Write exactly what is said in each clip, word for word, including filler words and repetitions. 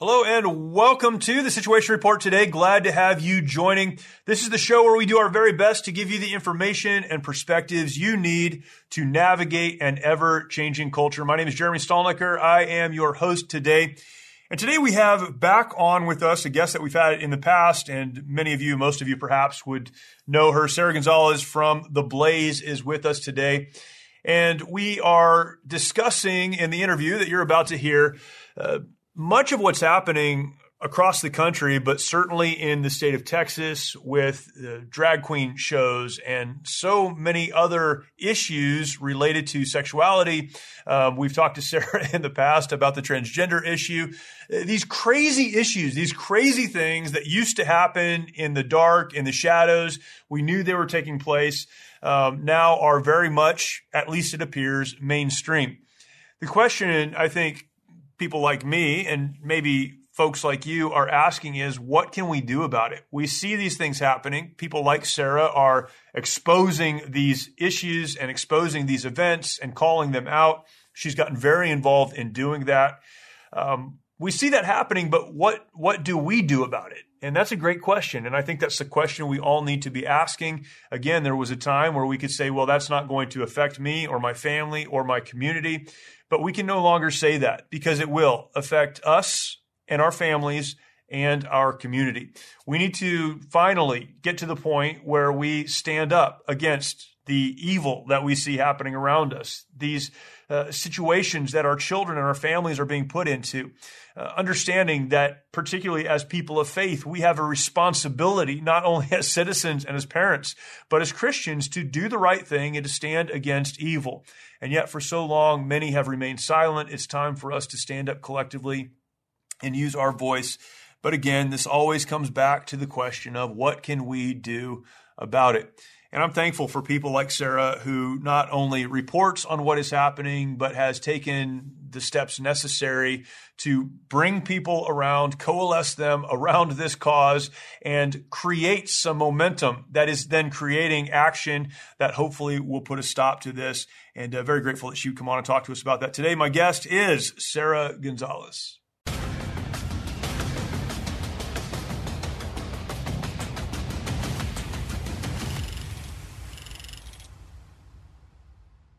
Hello and welcome to the Situation Report today. Glad to have you joining. This is the show where we do our very best to give you the information and perspectives you need to navigate an ever-changing culture. My name is Jeremy Stolnicker. I am your host today. And today we have back on with us a guest that we've had in the past, and many of you, most of you perhaps, would know her. Sarah Gonzalez from The Blaze is with us today. And we are discussing in the interview that you're about to hear uh, much of what's happening across the country, but certainly in the state of Texas with uh, drag queen shows and so many other issues related to sexuality. Um, we've talked to Sarah in the past about the transgender issue. These crazy issues, these crazy things that used to happen in the dark, in the shadows, we knew they were taking place, um, now are very much, at least it appears, mainstream. The question, I think, people like me and maybe folks like you are asking is, what can we do about it? We see these things happening. People like Sarah are exposing these issues and exposing these events and calling them out. She's gotten very involved in doing that. Um, we see that happening, but what what do we do about it? And that's a great question. And I think that's the question we all need to be asking. Again, there was a time where we could say, well, that's not going to affect me or my family or my community. But we can no longer say that because it will affect us and our families and our community. We need to finally get to the point where we stand up against the evil that we see happening around us, these uh, situations that our children and our families are being put into, uh, understanding that particularly as people of faith, we have a responsibility, not only as citizens and as parents, but as Christians to do the right thing and to stand against evil. And yet for so long, many have remained silent. It's time for us to stand up collectively and use our voice. But again, this always comes back to the question of what can we do about it? And I'm thankful for people like Sarah, who not only reports on what is happening, but has taken the steps necessary to bring people around, coalesce them around this cause, and create some momentum that is then creating action that hopefully will put a stop to this. And uh, very grateful that she would come on and talk to us about that today. My guest is Sarah Gonzalez.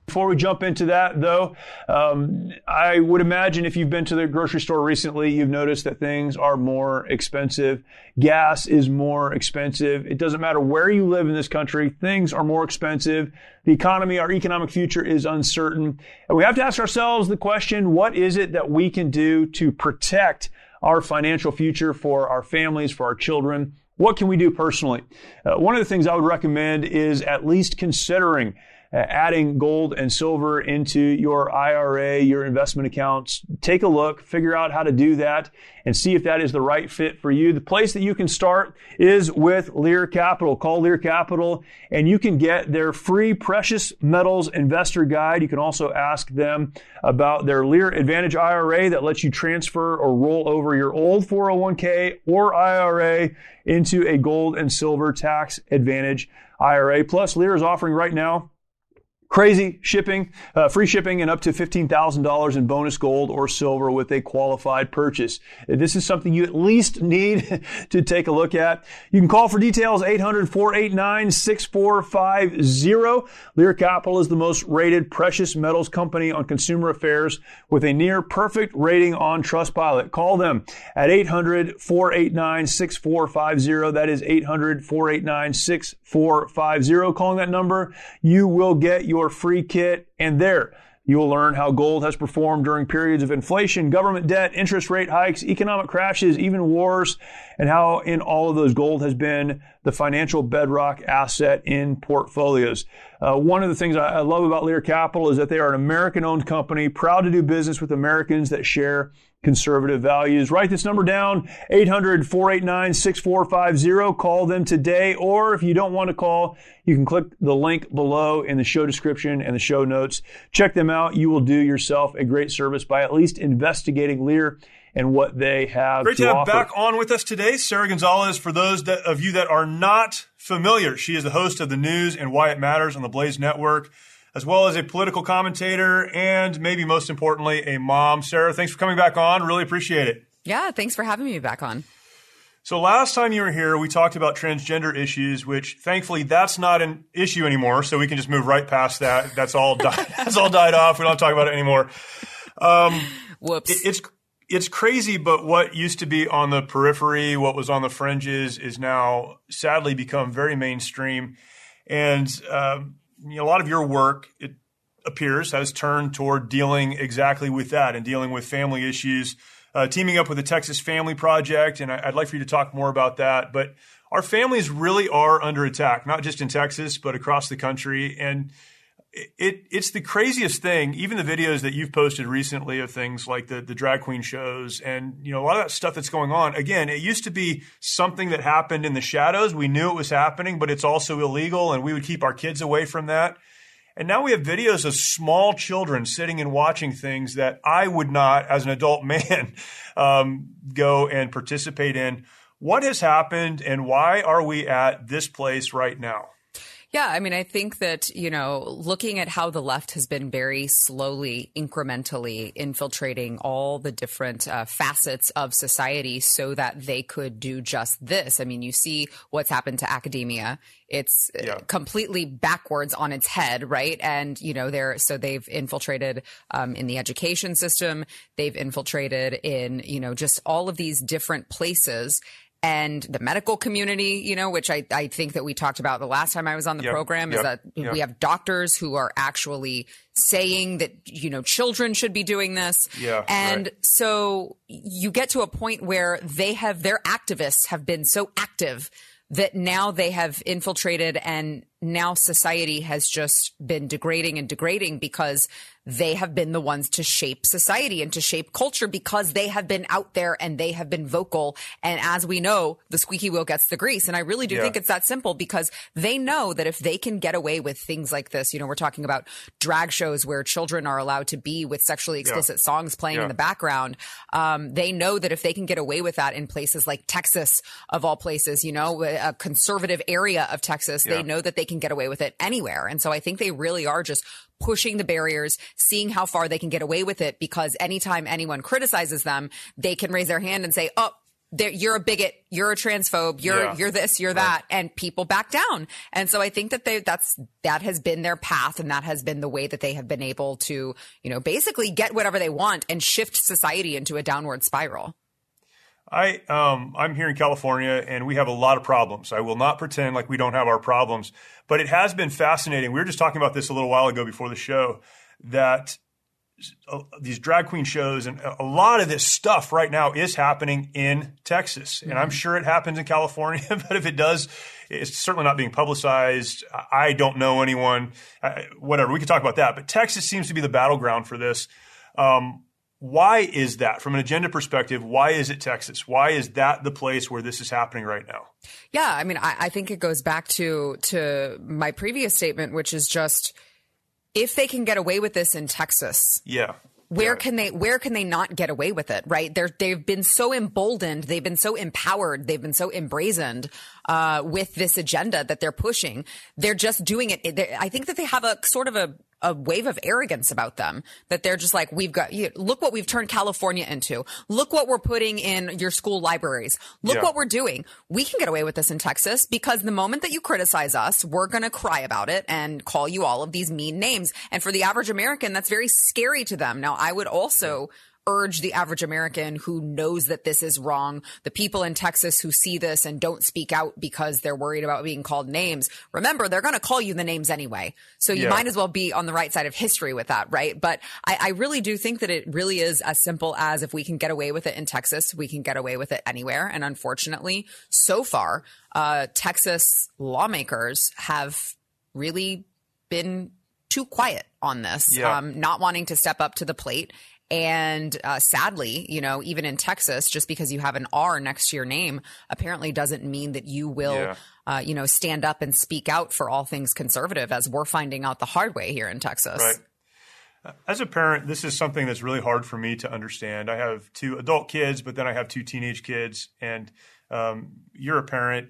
Before we jump into that, though, um, I would imagine if you've been to the grocery store recently, you've noticed that things are more expensive. Gas is more expensive. It doesn't matter where you live in this country, things are more expensive. The economy, our economic future is uncertain. And we have to ask ourselves the question, what is it that we can do to protect our financial future for our families, for our children? What can we do personally? Uh, one of the things I would recommend is at least considering Uh, adding gold and silver into your I R A, your investment accounts. Take a look, figure out how to do that, and see if that is the right fit for you. The place that you can start is with Lear Capital. Call Lear Capital, and you can get their free Precious Metals Investor Guide. You can also ask them about their Lear Advantage I R A that lets you transfer or roll over your old four oh one k or I R A into a gold and silver tax advantage I R A. Plus, Lear is offering right now crazy shipping, uh, free shipping, and up to fifteen thousand dollars in bonus gold or silver with a qualified purchase. This is something you at least need to take a look at. You can call for details, eight hundred, four eight nine, six four five zero. Lear Capital is the most rated precious metals company on Consumer Affairs with a near perfect rating on Trustpilot. Call them at eight hundred, four eight nine, six four five zero. That is eight hundred, four eight nine, six four five zero. Calling that number, you will get your Your free kit, and there you will learn how gold has performed during periods of inflation, government debt, interest rate hikes, economic crashes, even wars, and how in all of those gold has been the financial bedrock asset in portfolios. Uh, one of the things I love about Lear Capital is that they are an American-owned company, proud to do business with Americans that share conservative values. Write this number down, eight hundred, four eight nine, six four five zero. Call them today, or if you don't want to call, you can click the link below in the show description and the show notes. Check them out. You will do yourself a great service by at least investigating Lear and what they have Great to, to have offer. Back on with us today, Sarah Gonzalez. For those that, of you that are not familiar, she is the host of The News and Why It Matters on the Blaze Network, as well as a political commentator and maybe most importantly, a mom. Sarah, thanks for coming back on. Really appreciate it. Yeah, thanks for having me back on. So last time you were here, we talked about transgender issues, which thankfully that's not an issue anymore. So we can just move right past that. That's all died, that's all died off. We don't talk about it anymore. Um, Whoops. It, it's It's crazy, but what used to be on the periphery, what was on the fringes, is now sadly become very mainstream. And uh, you know, a lot of your work, it appears, has turned toward dealing exactly with that and dealing with family issues, uh, teaming up with the Texas Family Project. And I'd like for you to talk more about that. But our families really are under attack, not just in Texas, but across the country. And It it's the craziest thing. Even the videos that you've posted recently of things like the the drag queen shows and, you know, a lot of that stuff that's going on. Again, it used to be something that happened in the shadows. We knew it was happening, but it's also illegal, and we would keep our kids away from that. And now we have videos of small children sitting and watching things that I would not, as an adult man, um, go and participate in. What has happened, and why are we at this place right now? Yeah, I mean, I think that, you know, looking at how the left has been very slowly, incrementally infiltrating all the different uh, facets of society so that they could do just this. I mean, you see what's happened to academia. It's yeah. completely backwards on its head, right? And, you know, they're so they've infiltrated um, in the education system. They've infiltrated in, you know, just all of these different places. And the medical community, you know, which I, I think that we talked about the last time I was on the yep, program, is yep, that yep. we have doctors who are actually saying that, you know, children should be doing this. Yeah, and right. so you get to a point where they have their activists have been so active that now they have infiltrated, and now society has just been degrading and degrading because they have been the ones to shape society and to shape culture, because they have been out there and they have been vocal. And as we know, the squeaky wheel gets the grease. And I really do yeah. think it's that simple, because they know that if they can get away with things like this, you know, we're talking about drag shows where children are allowed to be with sexually explicit yeah. songs playing yeah. in the background. Um, they know that if they can get away with that in places like Texas, of all places, you know, a conservative area of Texas, yeah. they know that they can get away with it anywhere. And so I think they really are just pushing the barriers, seeing how far they can get away with it, because anytime anyone criticizes them, they can raise their hand and say, oh, you're a bigot, you're a transphobe, you're yeah. you're this, you're that, right. and people back down. And so I think that they that's that has been their path, and that has been the way that they have been able to, you know, basically get whatever they want and shift society into a downward spiral. I, um, I'm here in California, and we have a lot of problems. I will not pretend like we don't have our problems, but it has been fascinating. We were just talking about this a little while ago before the show, that uh, these drag queen shows and a lot of this stuff right now is happening in Texas. Mm-hmm. And I'm sure it happens in California, but if it does, it's certainly not being publicized. I don't know anyone, I, whatever. We could talk about that, but Texas seems to be the battleground for this. Um, Why is that? From an agenda perspective, why is it Texas? Why is that the place where this is happening right now? Yeah, I mean, I, I think it goes back to to my previous statement, which is just, if they can get away with this in Texas, yeah, where can they where can they not get away with it, right? They're, they've been so emboldened, they've been so empowered, they've been so embrazened uh, with this agenda that they're pushing. They're just doing it. They're, I think that they have a sort of a a wave of arrogance about them, that they're just like, we've got, you know, look what we've turned California into. Look what we're putting in your school libraries. Look yeah. what we're doing. We can get away with this in Texas, because the moment that you criticize us, we're going to cry about it and call you all of these mean names. And for the average American, that's very scary to them. Now, I would also urge the average American who knows that this is wrong, the people in Texas who see this and don't speak out because they're worried about being called names, remember, they're going to call you the names anyway. So you yeah. might as well be on the right side of history with that, right? But I, I really do think that it really is as simple as, if we can get away with it in Texas, we can get away with it anywhere. And unfortunately, so far, uh, Texas lawmakers have really been too quiet on this, yeah. um, not wanting to step up to the plate And uh, sadly, you know, even in Texas, just because you have an R next to your name apparently doesn't mean that you will, yeah. uh, you know, stand up and speak out for all things conservative, as we're finding out the hard way here in Texas. Right. As a parent, this is something that's really hard for me to understand. I have two adult kids, but then I have two teenage kids, and um, you're a parent.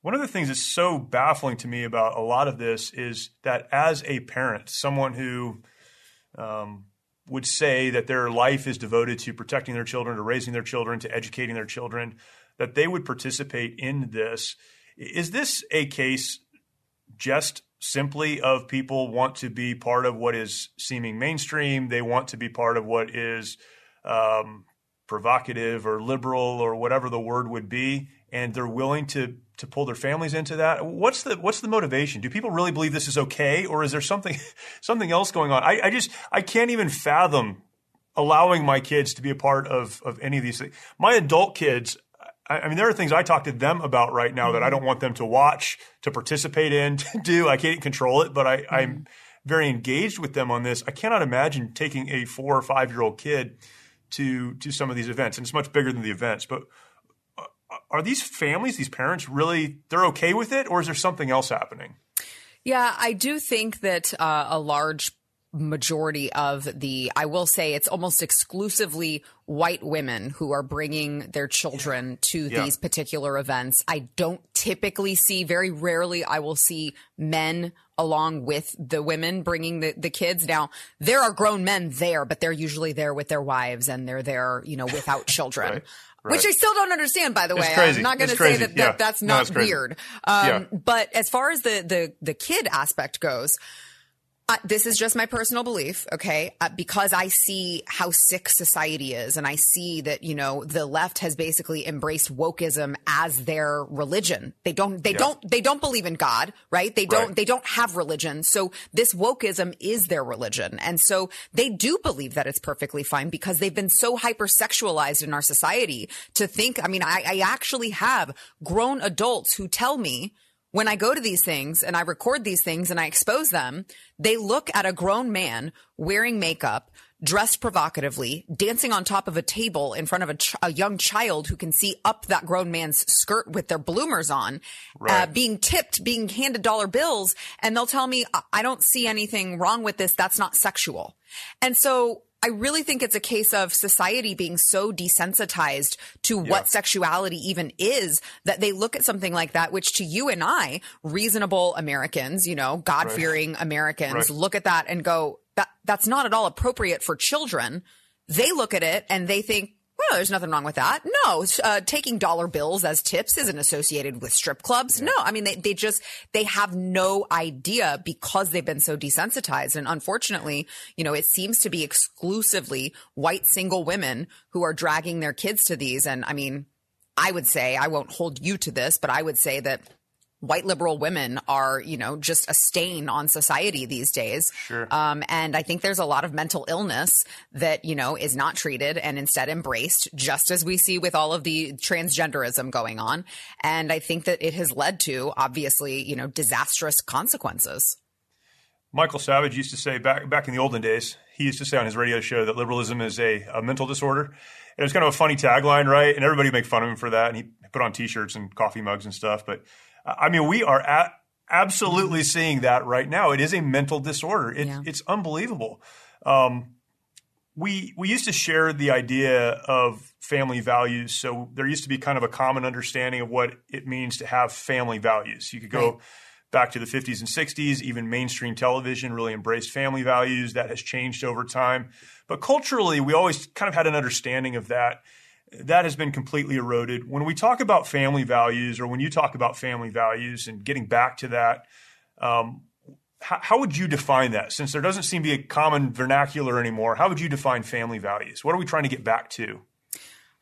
One of the things that's so baffling to me about a lot of this is that as a parent, someone who um, would say that their life is devoted to protecting their children, to raising their children, to educating their children, that they would participate in this. Is this a case just simply of people want to be part of what is seeming mainstream? They want to be part of what is um, provocative or liberal or whatever the word would be, and they're willing to to pull their families into that? What's the what's the motivation? Do people really believe this is okay, or is there something something else going on? I, I just I can't even fathom allowing my kids to be a part of of any of these things. My adult kids, I, I mean, there are things I talk to them about right now mm-hmm. that I don't want them to watch, to participate in, to do. I can't control it, but I, mm-hmm. I'm very engaged with them on this. I cannot imagine taking a four or five year old kid to to some of these events, and it's much bigger than the events, but. Are these families, these parents really, they're okay with it, or is there something else happening? Yeah, I do think that uh, a large majority of the, I will say it's almost exclusively white women who are bringing their children to yeah. these particular events. I don't typically see, very rarely I will see men along with the women bringing the, the kids. Now, there are grown men there, but they're usually there with their wives and they're there, you know, without children. Right. Right. Which I still don't understand, by the way. I'm not going to say that, that yeah. that's not no, weird. Um, yeah. But as far as the, the, the kid aspect goes, uh, this is just my personal belief, okay? Uh, because I see how sick society is, and I see that, you know, the left has basically embraced wokeism as their religion. They don't, they yeah. don't, they don't believe in God, right? They don't, right. they don't have religion. So this wokeism is their religion. And so they do believe that it's perfectly fine because they've been so hypersexualized in our society to think, I mean, I, I actually have grown adults who tell me, when I go to these things and I record these things and I expose them, they look at a grown man wearing makeup, dressed provocatively, dancing on top of a table in front of a, ch- a young child who can see up that grown man's skirt with their bloomers on, right. uh, being tipped, being handed dollar bills. And they'll tell me, I-, I don't see anything wrong with this. That's not sexual. And so I really think it's a case of society being so desensitized to yeah. what sexuality even is that they look at something like that, which to you and I, reasonable Americans, you know, God-fearing right. Americans, right. look at that and go, that that's not at all appropriate for children. They look at it and they think, well, there's nothing wrong with that. No, uh, taking dollar bills as tips isn't associated with strip clubs. Yeah. No, I mean, they, they just, they have no idea because they've been so desensitized. And unfortunately, you know, it seems to be exclusively white single women who are dragging their kids to these. And I mean, I would say, I won't hold you to this, but I would say that white liberal women are, you know, just a stain on society these days. Sure. Um, and I think there's a lot of mental illness that, you know, is not treated and instead embraced, just as we see with all of the transgenderism going on. And I think that it has led to, obviously, you know, disastrous consequences. Michael Savage used to say back back in the olden days, he used to say on his radio show that liberalism is a, a mental disorder. And it was kind of a funny tagline, right? And everybody would make fun of him for that. And he put on T-shirts and coffee mugs and stuff. But I mean, we are at absolutely seeing that right now. It is a mental disorder. It, yeah. It's unbelievable. Um, we we used to share the idea of family values. So there used to be kind of a common understanding of what it means to have family values. You could go right. back to the fifties and sixties, even mainstream television really embraced family values. That has changed over time. But culturally, we always kind of had an understanding of that. That has been completely eroded. When we talk about family values, or when you talk about family values and getting back to that, um, how, how would you define that? Since there doesn't seem to be a common vernacular anymore, how would you define family values? What are we trying to get back to?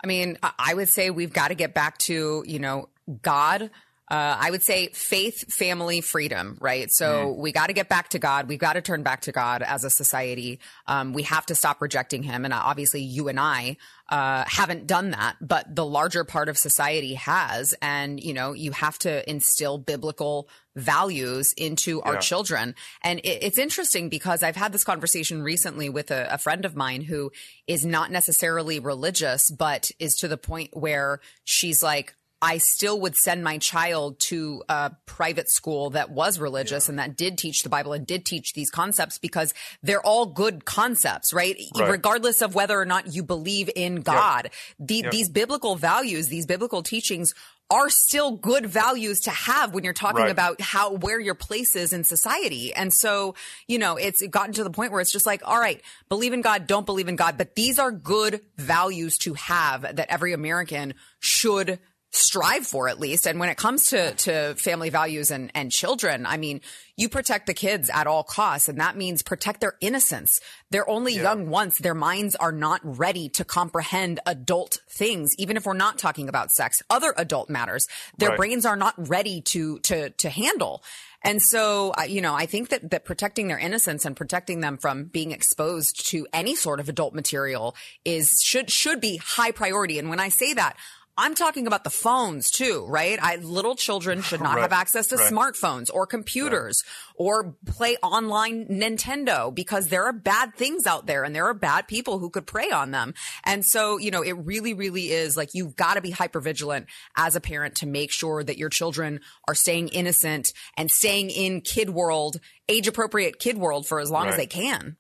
I mean, I would say we've got to get back to, you know, God. Uh, I would say faith, family, freedom, right? So mm. we got to get back to God. We've got to turn back to God as a society. Um, we have to stop rejecting him. And obviously you and I uh, haven't done that, but the larger part of society has. And, you know, you have to instill biblical values into yeah. our children. And it, it's interesting because I've had this conversation recently with a, a friend of mine who is not necessarily religious, but is to the point where she's like, I still would send my child to a private school that was religious yeah. and that did teach the Bible and did teach these concepts, because they're all good concepts, right? right. Regardless of whether or not you believe in God, yep. The, yep. these biblical values, these biblical teachings are still good values to have when you're talking right. about how, where your place is in society. And so, you know, it's gotten to the point where it's just like, all right, believe in God, don't believe in God, but these are good values to have that every American should strive for, at least. And when it comes to, to family values and, and children, I mean, you protect the kids at all costs. And that means protect their innocence. They're only yeah. young once. Their minds are not ready to comprehend adult things, even if we're not talking about sex, other adult matters. Their right. brains are not ready to, to, to handle. And so, you know, I think that, that protecting their innocence and protecting them from being exposed to any sort of adult material is, should, should be high priority. And when I say that, I'm talking about the phones too, right? I, little children should not right. have access to right. smartphones or computers right. or play online Nintendo, because there are bad things out there and there are bad people who could prey on them. And so, you know, it really, really is like, you've got to be hypervigilant as a parent to make sure that your children are staying innocent and staying in kid world, age appropriate kid world, for as long right. as they can.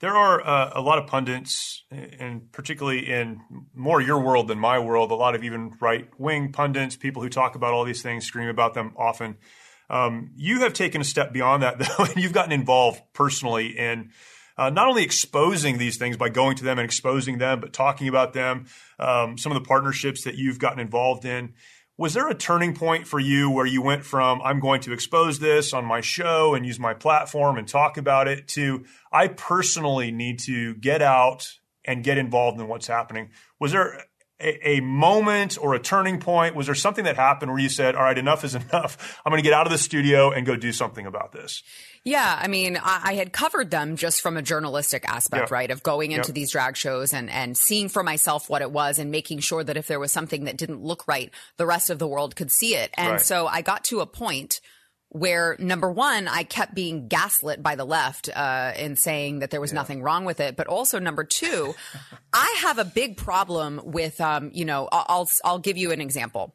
There are uh, a lot of pundits, and particularly in more your world than my world, a lot of even right-wing pundits, people who talk about all these things, scream about them often. Um, you have taken a step beyond that, though, and you've gotten involved personally in uh, not only exposing these things by going to them and exposing them, but talking about them, um, some of the partnerships that you've gotten involved in. Was there a turning point for you where you went from, I'm going to expose this on my show and use my platform and talk about it, to, I personally need to get out and get involved in what's happening? Was there a, a moment or a turning point? Was there something that happened where you said, all right, enough is enough. I'm going to get out of the studio and go do something about this? Yeah, I mean, I had covered them just from a journalistic aspect, yep. right, of going into yep. these drag shows and, and seeing for myself what it was, and making sure that if there was something that didn't look right, the rest of the world could see it. And right. so I got to a point where, number one, I kept being gaslit by the left uh, in saying that there was yeah. nothing wrong with it. But also, number two, I have a big problem with, um, you know, I'll I'll give you an example.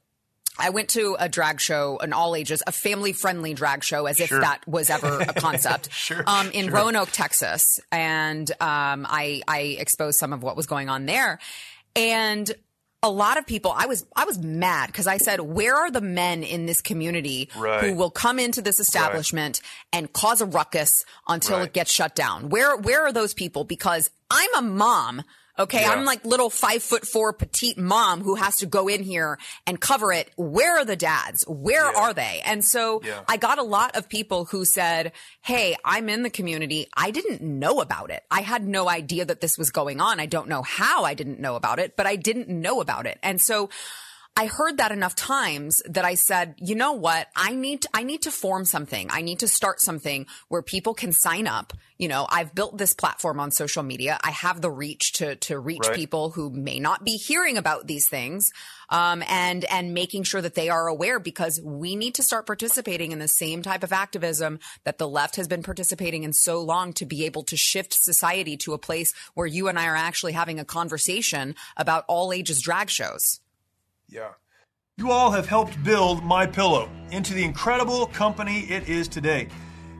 I went to a drag show, an all ages, a family friendly drag show, as if sure. that was ever a concept, sure, um, in sure. Roanoke, Texas. And um, I, I exposed some of what was going on there. And a lot of people, I was, I was mad because I said, where are the men in this community right. who will come into this establishment right. and cause a ruckus until right. it gets shut down? Where, where are those people? Because I'm a mom. Okay, yeah. I'm like little five foot four petite mom who has to go in here and cover it. Where are the dads? Where yeah. are they? And so yeah. I got a lot of people who said, hey, I'm in the community. I didn't know about it. I had no idea that this was going on. I don't know how I didn't know about it, but I didn't know about it. And so I heard that enough times that I said, you know what? I need to, I need to form something. I need to start something where people can sign up. You know, I've built this platform on social media. I have the reach to, to reach right. people who may not be hearing about these things, um, and, and making sure that they are aware, because we need to start participating in the same type of activism that the left has been participating in so long, to be able to shift society to a place where you and I are actually having a conversation about all ages drag shows. Yeah. You all have helped build MyPillow into the incredible company it is today.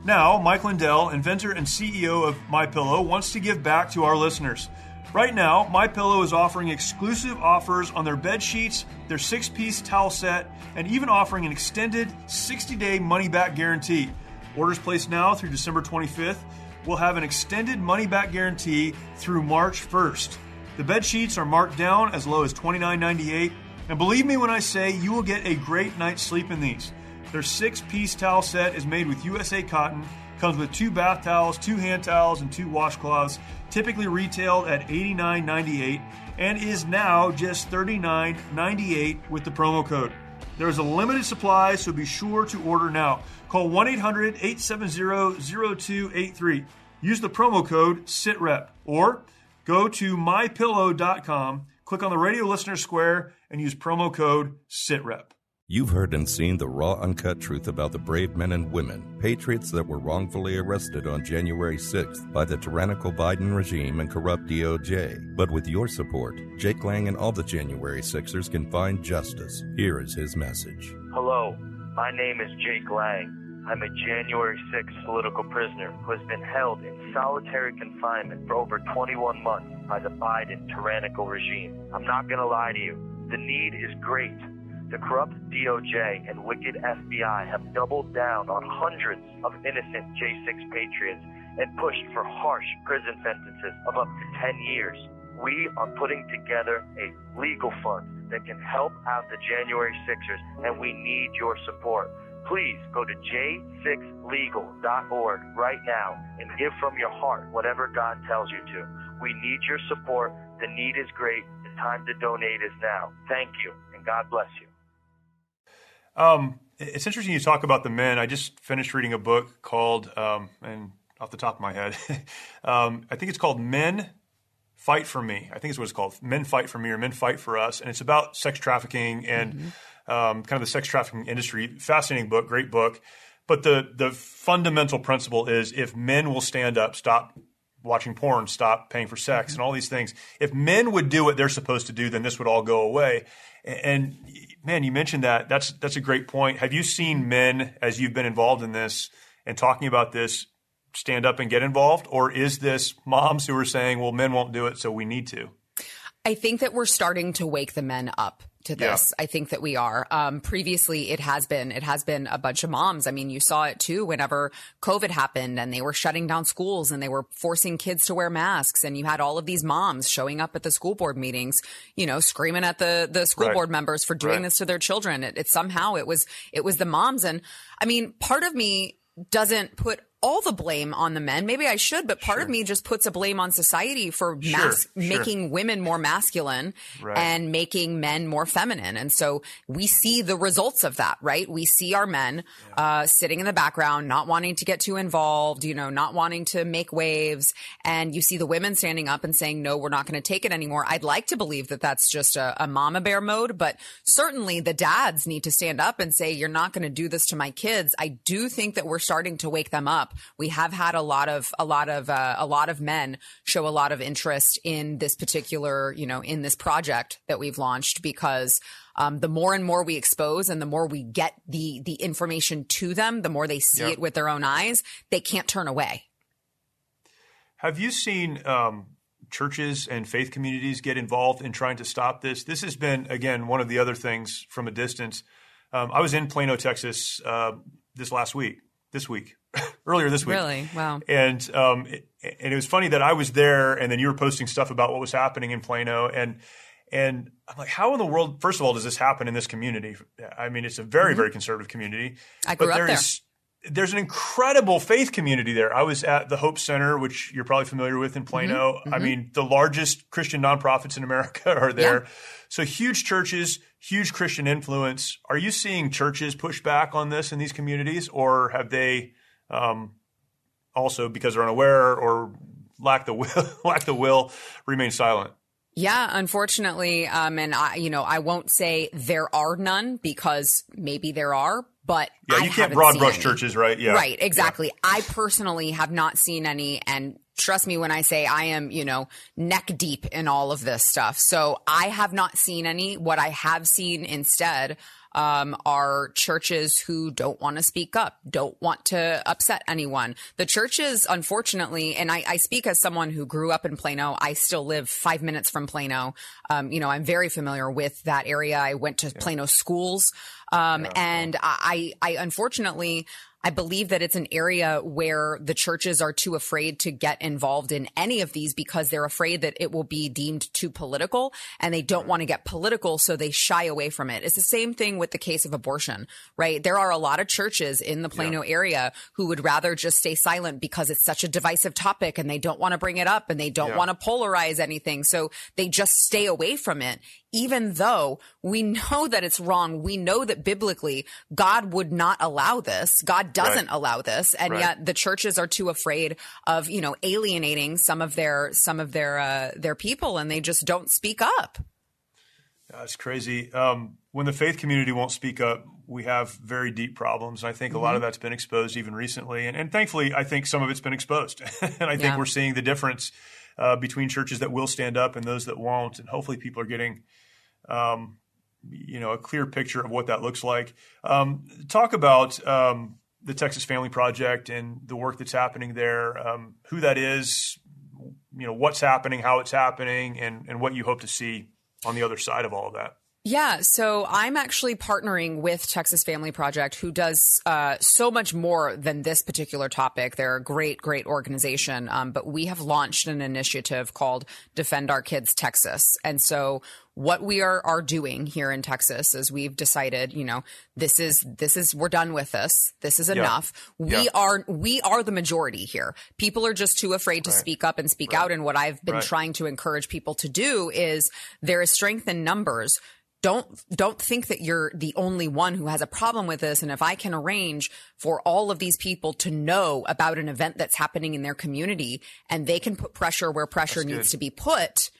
Now, Mike Lindell, inventor and C E O of MyPillow, wants to give back to our listeners. Right now, MyPillow is offering exclusive offers on their bed sheets, their six-piece towel set, and even offering an extended sixty-day money-back guarantee. Orders placed now through December twenty-fifth will have an extended money-back guarantee through March first. The bed sheets are marked down as low as twenty-nine ninety-eight, and believe me when I say you will get a great night's sleep in these. Their six-piece towel set is made with U S A cotton, comes with two bath towels, two hand towels, and two washcloths, typically retailed at eighty-nine ninety-eight, and is now just thirty-nine ninety-eight with the promo code. There is a limited supply, so be sure to order now. Call one eight hundred eight seven zero zero two eight three. Use the promo code SITREP or go to my pillow dot com, click on the radio listener square, and use promo code SITREP. You've heard and seen the raw, uncut truth about the brave men and women, patriots that were wrongfully arrested on January sixth by the tyrannical Biden regime and corrupt D O J. But with your support, Jake Lang and all the January sixers can find justice. Here is his message. Hello, my name is Jake Lang. I'm a January sixth political prisoner who has been held in solitary confinement for over twenty-one months by the Biden tyrannical regime. I'm not going to lie to you. The need is great. The corrupt D O J and wicked F B I have doubled down on hundreds of innocent J six patriots and pushed for harsh prison sentences of up to ten years. We are putting together a legal fund that can help out the January sixers, and we need your support. Please go to j six legal dot org right now and give from your heart whatever God tells you to. We need your support. The need is great. The time to donate is now. Thank you, and God bless you. Um, it's interesting you talk about the men. I just finished reading a book called, um, and off the top of my head, um, I think it's called Men Fight For Me. I think it's what it's called, Men Fight For Me or Men Fight For Us. And it's about sex trafficking and mm-hmm. um, kind of the sex trafficking industry. Fascinating book, great book. But the the fundamental principle is if men will stand up, stop watching porn, stop paying for sex, mm-hmm. and all these things. If men would do what they're supposed to do, then this would all go away. And man, you mentioned that. That's that's a great point. Have you seen men, as you've been involved in this and talking about this, stand up and get involved? Or is this moms who are saying, well, men won't do it, so we need to? I think that we're starting to wake the men up to this. Yeah. I think that we are. Um, previously, it has been it has been a bunch of moms. I mean, you saw it, too, whenever COVID happened and they were shutting down schools and they were forcing kids to wear masks. And you had all of these moms showing up at the school board meetings, you know, screaming at the, the school right. board members for doing right. this to their children. It, it somehow it was it was the moms. And I mean, part of me doesn't put all the blame on the men. Maybe I should, but part sure. of me just puts a blame on society for mas- sure, sure. making women more masculine right. and making men more feminine. And so we see the results of that, right? We see our men yeah. uh, sitting in the background, not wanting to get too involved, you know, not wanting to make waves. And you see the women standing up and saying, no, we're not going to take it anymore. I'd like to believe that that's just a, a mama bear mode, but certainly the dads need to stand up and say, you're not going to do this to my kids. I do think that we're starting to wake them up. We have had a lot of a lot of uh, a lot of men show a lot of interest in this particular, you know, in this project that we've launched, because um, the more and more we expose and the more we get the the information to them, the more they see yep. it with their own eyes, they can't turn away. Have you seen um, churches and faith communities get involved in trying to stop this? This has been, again, one of the other things from a distance. Um, I was in Plano, Texas, uh, this last week, this week. Earlier this week. Really? Wow. And um, it, and it was funny that I was there and then you were posting stuff about what was happening in Plano. And and I'm like, how in the world, first of all, does this happen in this community? I mean, it's a very, mm-hmm. very conservative community. I grew but there up there. Is, there's an incredible faith community there. I was at the Hope Center, which you're probably familiar with in Plano. Mm-hmm. I mm-hmm. mean, the largest Christian nonprofits in America are there. Yeah. So huge churches, huge Christian influence. Are you seeing churches push back on this in these communities, or have they... Um, also because they're unaware or lack the will, lack the will, remain silent. Yeah, unfortunately. Um, and I, you know, I won't say there are none, because maybe there are, but yeah, you I can't broad brush any. Churches, right? Yeah, right. Exactly. Yeah. I personally have not seen any, and Trust me when I say I am, you know, neck deep in all of this stuff. So I have not seen any. What I have seen instead um, are churches who don't want to speak up, don't want to upset anyone. The churches, unfortunately, and I, I speak as someone who grew up in Plano. I still live five minutes from Plano. Um, you know, I'm very familiar with that area. I went to yeah. Plano schools. Um, yeah. And I, I unfortunately... I believe that it's an area where the churches are too afraid to get involved in any of these because they're afraid that it will be deemed too political and they don't want to get political, so they shy away from it. It's the same thing with the case of abortion, right? There are a lot of churches in the Plano yeah. area who would rather just stay silent because it's such a divisive topic and they don't want to bring it up and they don't yeah. want to polarize anything. So they just stay away from it. Even though we know that it's wrong, we know that biblically God would not allow this. God doesn't right. allow this, and right. yet the churches are too afraid of, you know, alienating some of their some of their uh, their people, and they just don't speak up. That's crazy. Um, when the faith community won't speak up, we have very deep problems. And I think mm-hmm. a lot of that's been exposed even recently, and, and thankfully, I think some of it's been exposed, and I think yeah. we're seeing the difference uh, between churches that will stand up and those that won't, and hopefully, people are getting. Um, you know, a clear picture of what that looks like. Um, talk about um, the Texas Family Project and the work that's happening there, um, who that is, you know, what's happening, how it's happening, and, and what you hope to see on the other side of all of that. Yeah. So I'm actually partnering with Texas Family Project, who does uh, so much more than this particular topic. They're a great, great organization. Um, but we have launched an initiative called Defend Our Kids Texas. And so what we are, are doing here in Texas is we've decided, you know, this is this is we're done with this. This is enough. Yeah. We yeah. are we are the majority here. People are just too afraid to right. speak up and speak right. out. And what I've been right. trying to encourage people to do is there is strength in numbers. Don't don't think that you're the only one who has a problem with this. And if I can arrange for all of these people to know about an event that's happening in their community and they can put pressure where pressure that's needs good. To be put,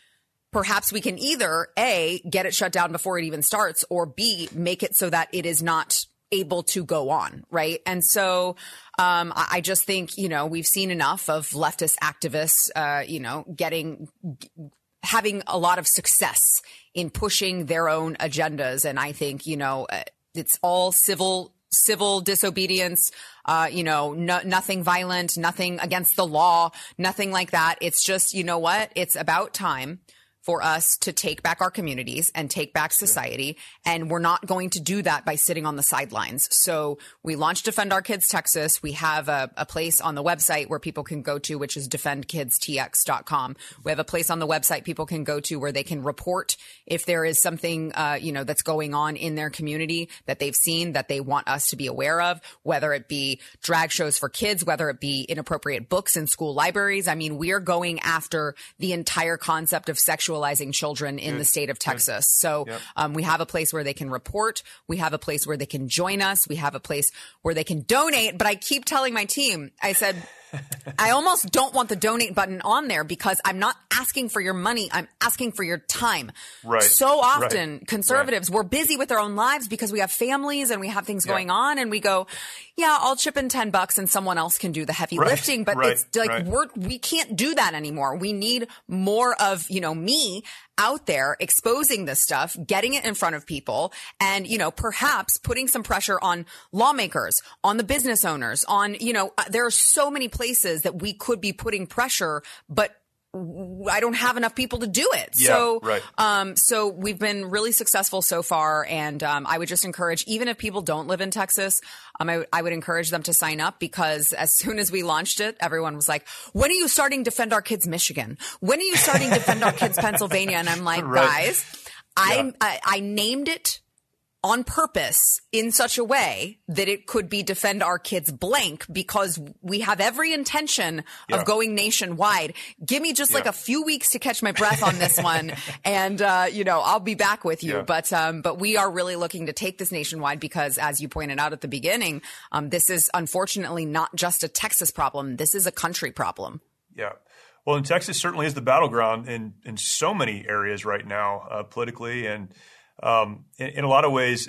perhaps we can either, A, get it shut down before it even starts, or B, make it so that it is not able to go on, right? And so um, I just think, you know, we've seen enough of leftist activists, uh, you know, getting having a lot of success in pushing their own agendas. And I think, you know, it's all civil civil disobedience, uh, you know, no, nothing violent, nothing against the law, nothing like that. It's just, you know what, it's about time for us to take back our communities and take back society. Yeah. And we're not going to do that by sitting on the sidelines. So we launched Defend Our Kids Texas. We have a, a place on the website where people can go to, which is defend kids t x dot com. We have a place on the website people can go to where they can report if there is something, uh, you know, that's going on in their community that they've seen that they want us to be aware of, whether it be drag shows for kids, whether it be inappropriate books in school libraries. I mean, we are going after the entire concept of sexual sexualizing children in Good. The state of Texas. Good. So yep. um, we have a place where they can report. We have a place where they can join us. We have a place where they can donate. But I keep telling my team, I said, I almost don't want the donate button on there because I'm not asking for your money. I'm asking for your time. Right. So often right. conservatives, right. we're busy with our own lives because we have families and we have things yeah. going on, and we go, yeah, I'll chip in ten bucks and someone else can do the heavy right. lifting. But right. it's like, right. we're, we can't do that anymore. We need more of, you know, me out there exposing this stuff, getting it in front of people, and, you know, perhaps putting some pressure on lawmakers, on the business owners, on, you know, there are so many places that we could be putting pressure, but I don't have enough people to do it. Yeah, so, right. um, so we've been really successful so far. And, um, I would just encourage, even if people don't live in Texas, um, I, I would encourage them to sign up, because as soon as we launched it, everyone was like, when are you starting Defend Our Kids Michigan? When are you starting Defend Our Kids Pennsylvania? And I'm like, right. guys, yeah. I, I, I named it on purpose in such a way that it could be Defend Our Kids blank, because we have every intention yeah. of going nationwide. Give me just yeah. like a few weeks to catch my breath on this one. And, uh, you know, I'll be back with you. Yeah. But, um, but we are really looking to take this nationwide, because as you pointed out at the beginning, um, this is unfortunately not just a Texas problem. This is a country problem. Yeah. Well, and Texas certainly is the battleground in, in so many areas right now, uh, politically and, Um, in, in a lot of ways,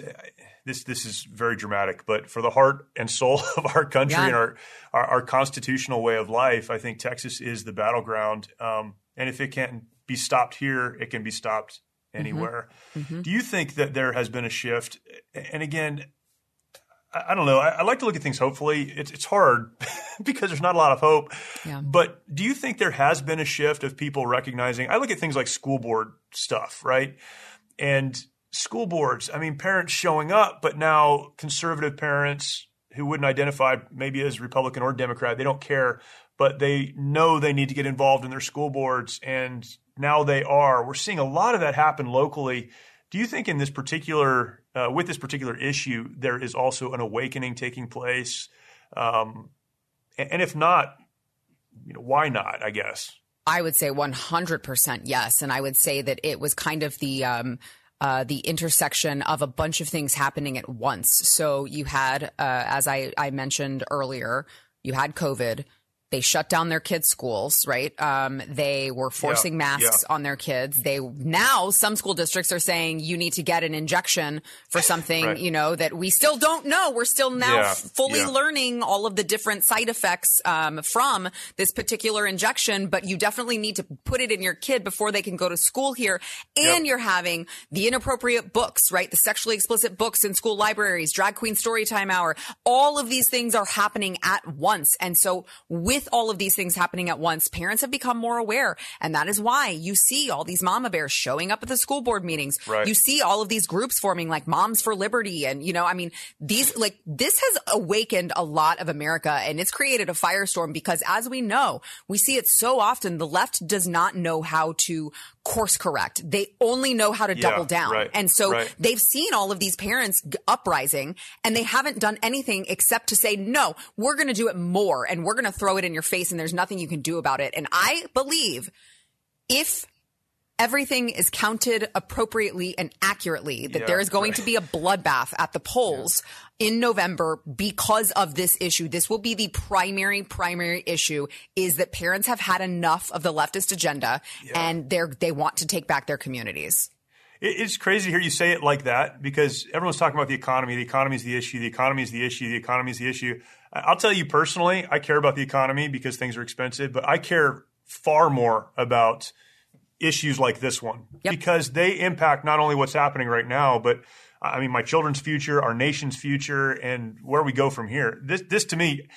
this this is very dramatic, but for the heart and soul of our country yeah. and our, our, our constitutional way of life, I think Texas is the battleground. Um, and if it can't be stopped here, it can be stopped anywhere. Mm-hmm. Mm-hmm. Do you think that there has been a shift? And again, I, I don't know. I, I like to look at things hopefully. It's, it's hard because there's not a lot of hope. Yeah. But do you think there has been a shift of people recognizing – I look at things like school board stuff, right? And school boards, I mean, parents showing up, but now conservative parents who wouldn't identify maybe as Republican or Democrat, they don't care, but they know they need to get involved in their school boards, and now they are. We're seeing a lot of that happen locally. Do you think in this particular, uh, with this particular issue, there is also an awakening taking place? Um, and, and if not, you know, why not, I guess? I would say one hundred percent yes. And I would say that it was kind of the um, uh, the intersection of a bunch of things happening at once. So you had, uh, as I, I mentioned earlier, you had COVID. They shut down their kids' schools, right? Um, they were forcing yeah, masks yeah. on their kids. They now some school districts are saying you need to get an injection for something, right. you know, that we still don't know. We're still now yeah, fully yeah. learning all of the different side effects um, from this particular injection. But you definitely need to put it in your kid before they can go to school here. And yep. you're having the inappropriate books, right? The sexually explicit books in school libraries, drag queen story time hour. All of these things are happening at once. And so with With all of these things happening at once, parents have become more aware. And that is why you see all these mama bears showing up at the school board meetings. Right. You see all of these groups forming like Moms for Liberty. And, you know, I mean, these like this has awakened a lot of America, and it's created a firestorm because, as we know, we see it so often. The left does not know how to course correct. They only know how to yeah, double down. Right, and so right. they've seen all of these parents uprising, and they haven't done anything except to say, no, we're going to do it more and we're going to throw it in your face, and there's nothing you can do about it. And I believe if everything is counted appropriately and accurately, that yeah, there is going right. to be a bloodbath at the polls yeah. in November because of this issue. This will be the primary, primary issue, is that parents have had enough of the leftist agenda yeah. and they're, they want to take back their communities. It's crazy to hear you say it like that, because everyone's talking about the economy. The economy is the issue. The economy is the issue. The economy is the issue. I'll tell you personally, I care about the economy because things are expensive, but I care far more about issues like this one yep. because they impact not only what's happening right now, but I mean, my children's future, our nation's future, and where we go from here. This, this to me,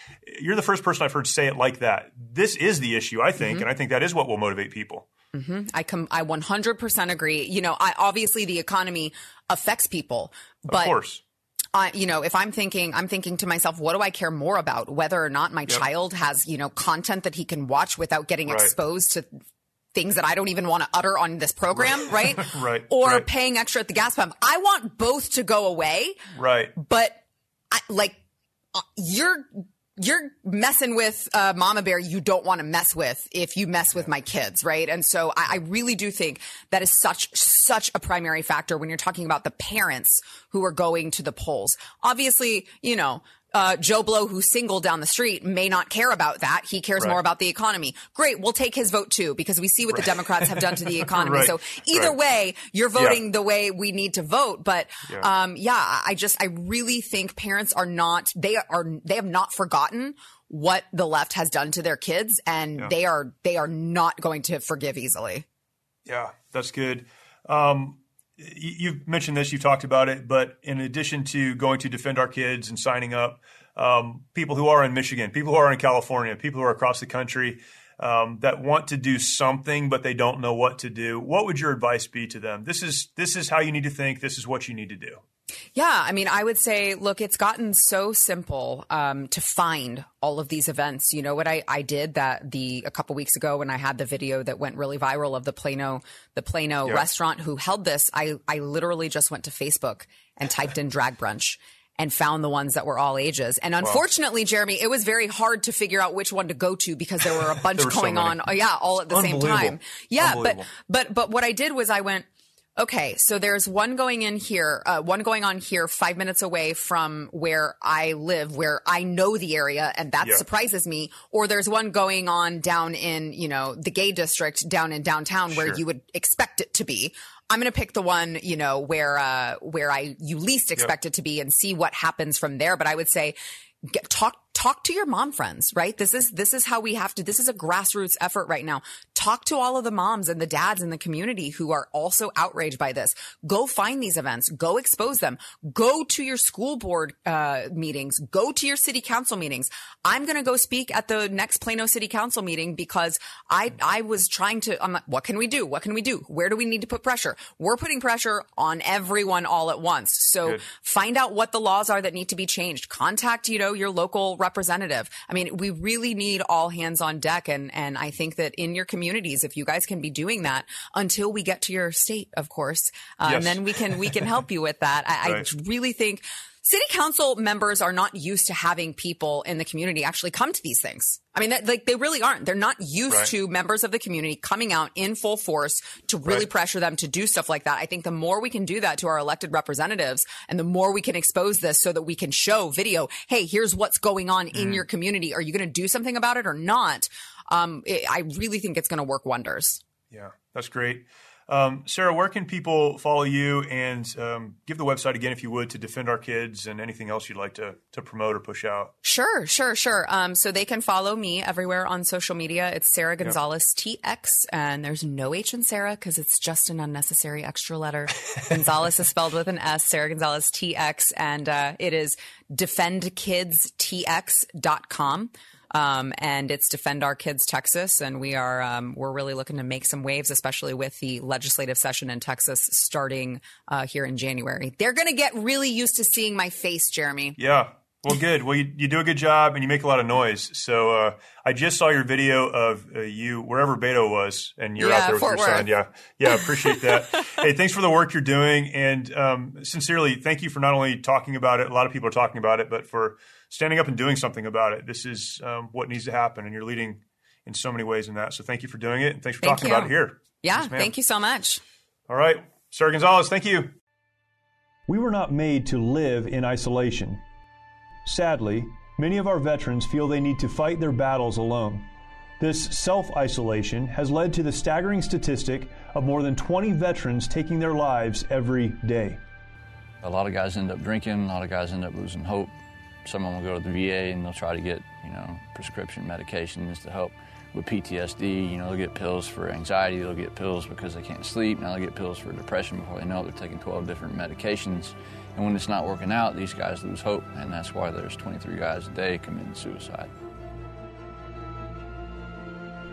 you're the first person I've heard say it like that. This is the issue, I think, mm-hmm. and I think that is what will motivate people. Mm-hmm. I com- I one hundred percent agree. You know, I, obviously the economy affects people, but of course. Uh, you know, if I'm thinking, I'm thinking to myself, what do I care more about? Whether or not my yep. child has, you know, content that he can watch without getting right. exposed to things that I don't even want to utter on this program, right? Right. right. Or right. paying extra at the gas pump. I want both to go away. Right. But I, like uh, you're. You're messing with uh, mama bear you don't want to mess with if you mess with my kids, right? And so I, I really do think that is such, such a primary factor when you're talking about the parents who are going to the polls. Obviously, you know, uh, Joe Blow, who's single down the street, may not care about that. He cares right. more about the economy. Great. We'll take his vote, too, because we see what right. the Democrats have done to the economy. right. So either right. way, you're voting yeah. the way we need to vote. But yeah. Um, yeah, I just I really think parents are not they are they have not forgotten what the left has done to their kids. And yeah. they are they are not going to forgive easily. Yeah, that's good. Um You've mentioned this, you've talked about it, but in addition to going to Defend Our Kids and signing up, um, people who are in Michigan, people who are in California, people who are across the country um, that want to do something, but they don't know what to do, what would your advice be to them? This is this is how you need to think. This is what you need to do. Yeah. I mean, I would say, look, it's gotten so simple um, to find all of these events. You know what I, I did that the a couple weeks ago when I had the video that went really viral of the Plano, the Plano yeah. restaurant who held this. I, I literally just went to Facebook and typed in drag brunch and found the ones that were all ages. And unfortunately, wow. Jeremy, it was very hard to figure out which one to go to because there were a bunch going so on. Oh, yeah. All at the same time. Yeah. But but but what I did was I went. Okay, so there's one going in here, uh, one going on here five minutes away from where I live, where I know the area, and that yeah. surprises me. Or there's one going on down in, you know, the gay district down in downtown where sure. you would expect it to be. I'm going to pick the one, you know, where uh, where I you least expect yep. it to be and see what happens from there. But I would say get, talk talk to your mom friends, right? This is this is how we have to. This is a grassroots effort right now. Talk to all of the moms and the dads in the community who are also outraged by this. Go find these events. Go expose them. Go to your school board uh, meetings. Go to your city council meetings. I'm going to go speak at the next Plano City Council meeting because I, I was trying to, I'm like, what can we do? What can we do? Where do we need to put pressure? We're putting pressure on everyone all at once. So Good. Find out what the laws are that need to be changed. Contact, you know, your local representative. I mean, we really need all hands on deck. And, and I think that in your community, if you guys can be doing that until we get to your state, of course, uh, yes. and then we can we can help you with that. I, right. I really think city council members are not used to having people in the community actually come to these things. I mean, that, like they really aren't. They're not used right. to members of the community coming out in full force to really right. pressure them to do stuff like that. I think the more we can do that to our elected representatives and the more we can expose this so that we can show video, hey, here's what's going on mm. in your community. Are you going to do something about it or not? Um, it, I really think it's going to work wonders. Yeah, that's great. Um, Sarah, where can people follow you? And um, give the website again, if you would, to Defend Our Kids and anything else you'd like to to promote or push out. Sure, sure, sure. Um, so they can follow me everywhere on social media. It's Sarah Gonzalez yep. T X, and there's no H in Sarah because it's just an unnecessary extra letter. Gonzalez is spelled with an S, Sarah Gonzalez T X, and uh, it is defend kids t x dot com. Um, and it's Defend Our Kids Texas, and we are um, we're really looking to make some waves, especially with the legislative session in Texas starting uh, here in January. They're going to get really used to seeing my face, Jeremy. Yeah. Well, good. Well, you, you do a good job, and you make a lot of noise. So uh, I just saw your video of uh, you wherever Beto was, and you're yeah, out there with Fort your Worth. Son. Yeah, yeah, appreciate that. Hey, thanks for the work you're doing, and um, sincerely, thank you for not only talking about it. A lot of people are talking about it, but for standing up and doing something about it. This is um, what needs to happen, and you're leading in so many ways in that. So thank you for doing it, and thanks for thank talking you. About it here. Yeah, yes, thank you so much. All right, Sarah Gonzalez, thank you. We were not made to live in isolation. Sadly, many of our veterans feel they need to fight their battles alone. This self-isolation has led to the staggering statistic of more than twenty veterans taking their lives every day. A lot of guys end up drinking, a lot of guys end up losing hope. Someone will go to the V A and they'll try to get, you know, prescription medications to help with P T S D. You know, they'll get pills for anxiety, they'll get pills because they can't sleep, now they'll get pills for depression. Before they know it, they're taking twelve different medications. And when it's not working out, these guys lose hope, and that's why there's twenty-three guys a day committing suicide.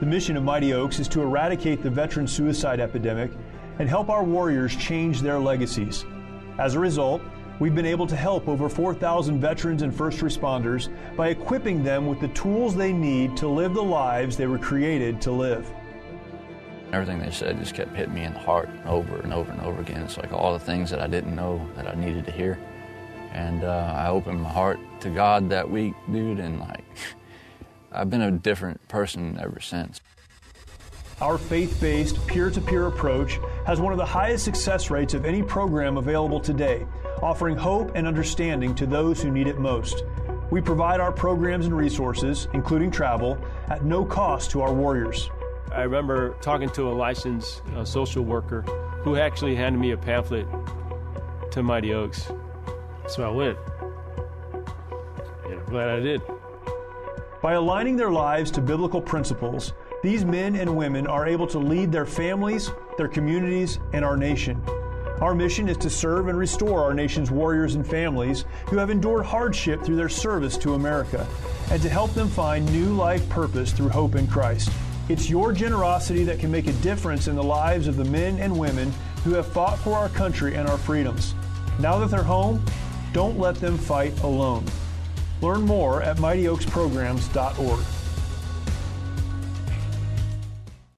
The mission of Mighty Oaks is to eradicate the veteran suicide epidemic and help our warriors change their legacies. As a result, we've been able to help over four thousand veterans and first responders by equipping them with the tools they need to live the lives they were created to live. Everything they said just kept hitting me in the heart over and over and over again. It's like all the things that I didn't know that I needed to hear. And uh, I opened my heart to God that week, dude, and like I've been a different person ever since. Our faith-based, peer-to-peer approach has one of the highest success rates of any program available today, offering hope and understanding to those who need it most. We provide our programs and resources, including travel, at no cost to our warriors. I remember talking to a licensed uh, social worker who actually handed me a pamphlet to Mighty Oaks. So I went, and I'm glad I did. By aligning their lives to biblical principles, these men and women are able to lead their families, their communities, and our nation. Our mission is to serve and restore our nation's warriors and families who have endured hardship through their service to America, and to help them find new life purpose through hope in Christ. It's your generosity that can make a difference in the lives of the men and women who have fought for our country and our freedoms. Now that they're home, don't let them fight alone. Learn more at mighty oaks programs dot org.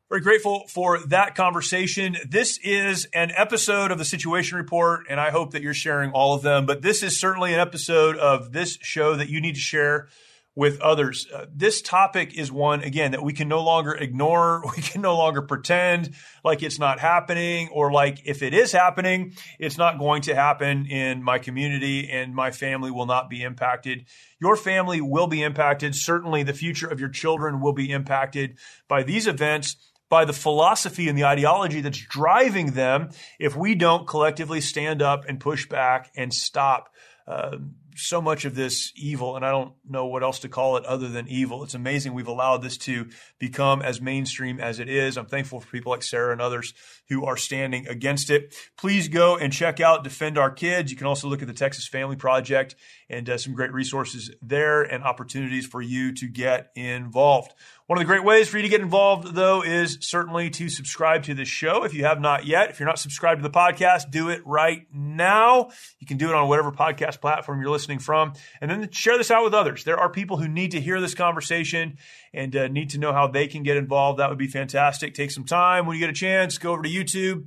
Very grateful for that conversation. This is an episode of the Situation Report, and I hope that you're sharing all of them. But this is certainly an episode of this show that you need to share with others. Uh, this topic is one, again, that we can no longer ignore. We can no longer pretend like it's not happening, or like if it is happening, it's not going to happen in my community and my family will not be impacted. Your family will be impacted. Certainly the future of your children will be impacted by these events. by the philosophy and the ideology that's driving them if we don't collectively stand up and push back and stop uh, so much of this evil. And I don't know what else to call it other than evil. It's amazing we've allowed this to become as mainstream as it is. I'm thankful for people like Sarah and others who are standing against it. Please go and check out Defend Our Kids. You can also look at the Texas Family Project and uh, some great resources there and opportunities for you to get involved. One of the great ways for you to get involved, though, is certainly to subscribe to the show. If you have not yet, if you're not subscribed to the podcast, do it right now. You can do it on whatever podcast platform you're listening from. And then share this out with others. There are people who need to hear this conversation and uh, need to know how they can get involved. That would be fantastic. Take some time. When you get a chance, go over to YouTube.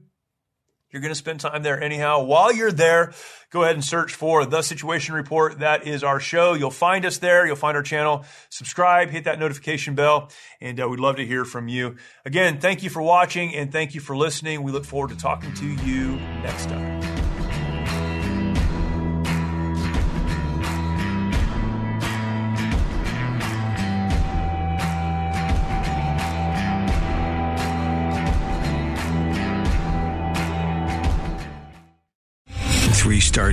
You're going to spend time there anyhow. While you're there, go ahead and search for The Situation Report. That is our show. You'll find us there. You'll find our channel. Subscribe, hit that notification bell, and uh, we'd love to hear from you. Again, thank you for watching and thank you for listening. We look forward to talking to you next time. Three-star